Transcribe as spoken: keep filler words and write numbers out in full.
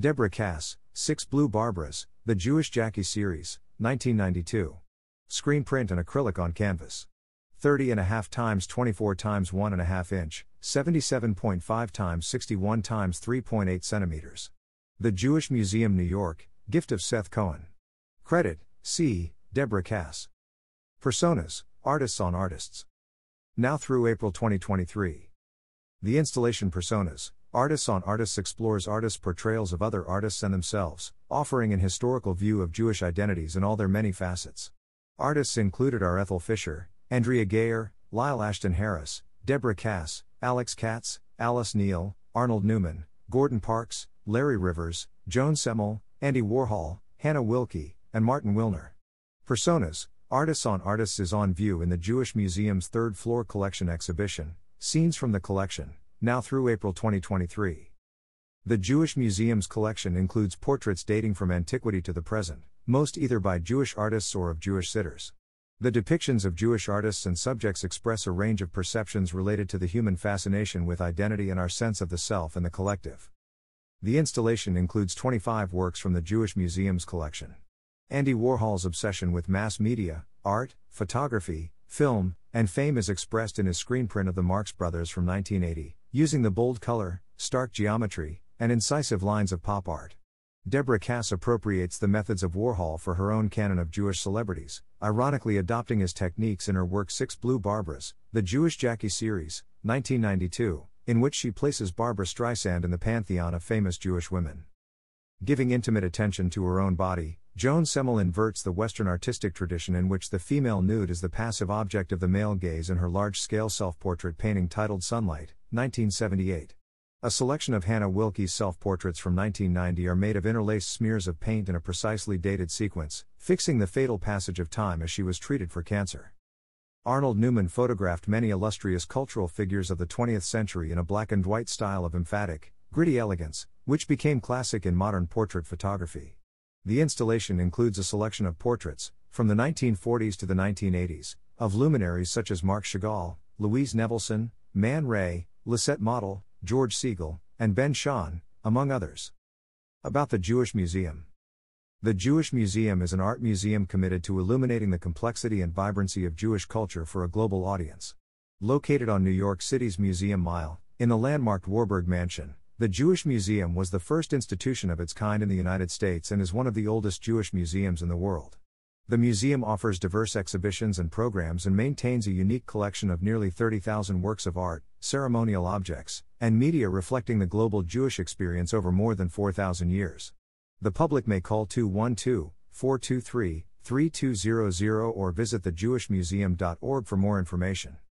Deborah Kass, Six Blue Barbaras, The Jewish Jackie Series, nineteen ninety-two. Screen print and acrylic on canvas. thirty and a half times twenty-four times one and a half inch, seventy-seven point five times sixty-one times three point eight centimeters. The Jewish Museum, New York, gift of Seth Cohen. Credit, C. Deborah Kass. Personas, artists on artists. Now through April twenty twenty-three. The installation Personas, Artists on Artists explores artists' portrayals of other artists and themselves, offering an historical view of Jewish identities in all their many facets. Artists included are Ethel Fisher, Andrea Geyer, Lyle Ashton Harris, Deborah Kass, Alex Katz, Alice Neel, Arnold Newman, Gordon Parks, Larry Rivers, Joan Semmel, Andy Warhol, Hannah Wilke, and Martin Wilner. Personas, Artists on Artists is on view in the Jewish Museum's third floor collection exhibition, Scenes from the Collection, now through April twenty twenty-three. The Jewish Museum's collection includes portraits dating from antiquity to the present, most either by Jewish artists or of Jewish sitters. The depictions of Jewish artists and subjects express a range of perceptions related to the human fascination with identity and our sense of the self and the collective. The installation includes twenty-five works from the Jewish Museum's collection. Andy Warhol's obsession with mass media, art, photography, film, and fame is expressed in his screenprint of the Marx Brothers from nineteen eighty. Using the bold color, stark geometry, and incisive lines of pop art. Deborah Kass appropriates the methods of Warhol for her own canon of Jewish celebrities, ironically adopting his techniques in her work Six Blue Barbaras, The Jewish Jackie Series, nineteen ninety-two, in which she places Barbara Streisand in the pantheon of famous Jewish women. Giving intimate attention to her own body, Joan Semmel inverts the Western artistic tradition in which the female nude is the passive object of the male gaze in her large-scale self-portrait painting titled Sunlight, nineteen seventy-eight. A selection of Hannah Wilke's self-portraits from nineteen ninety are made of interlaced smears of paint in a precisely dated sequence, fixing the fatal passage of time as she was treated for cancer. Arnold Newman photographed many illustrious cultural figures of the twentieth century in a black-and-white style of emphatic, gritty elegance, which became classic in modern portrait photography. The installation includes a selection of portraits, from the nineteen forties to the nineteen eighties, of luminaries such as Marc Chagall, Louise Nevelson, Man Ray, Lisette Model, George Segal, and Ben Shahn, among others. About the Jewish Museum. The Jewish Museum is an art museum committed to illuminating the complexity and vibrancy of Jewish culture for a global audience. Located on New York City's Museum Mile, in the landmarked Warburg Mansion, the Jewish Museum was the first institution of its kind in the United States and is one of the oldest Jewish museums in the world. The museum offers diverse exhibitions and programs and maintains a unique collection of nearly thirty thousand works of art, ceremonial objects, and media reflecting the global Jewish experience over more than four thousand years. The public may call two one two, four two three, three two zero zero or visit the jewish museum dot org for more information.